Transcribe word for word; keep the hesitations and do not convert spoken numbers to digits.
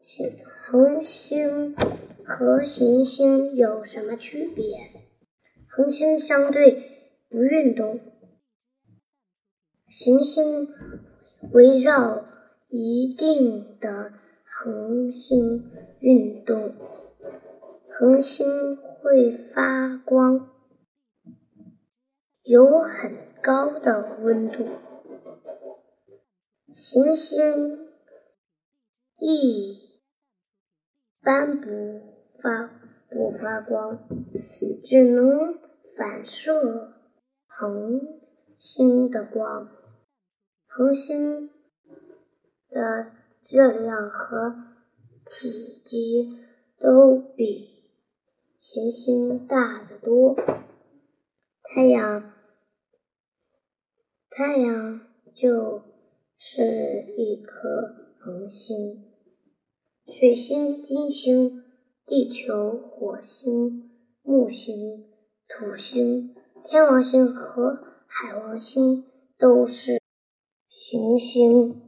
恒星和行星有什么区别？恒星相对不运动，行星围绕一定的恒星运动，恒星会发光，有很高的温度。行星一般不发不发光，只能反射恒星的光。恒星的质量和体积都比行星大得多。太阳，太阳就是一颗恒星。水星、金星、地球、火星、木星、土星、天王星和海王星都是行星。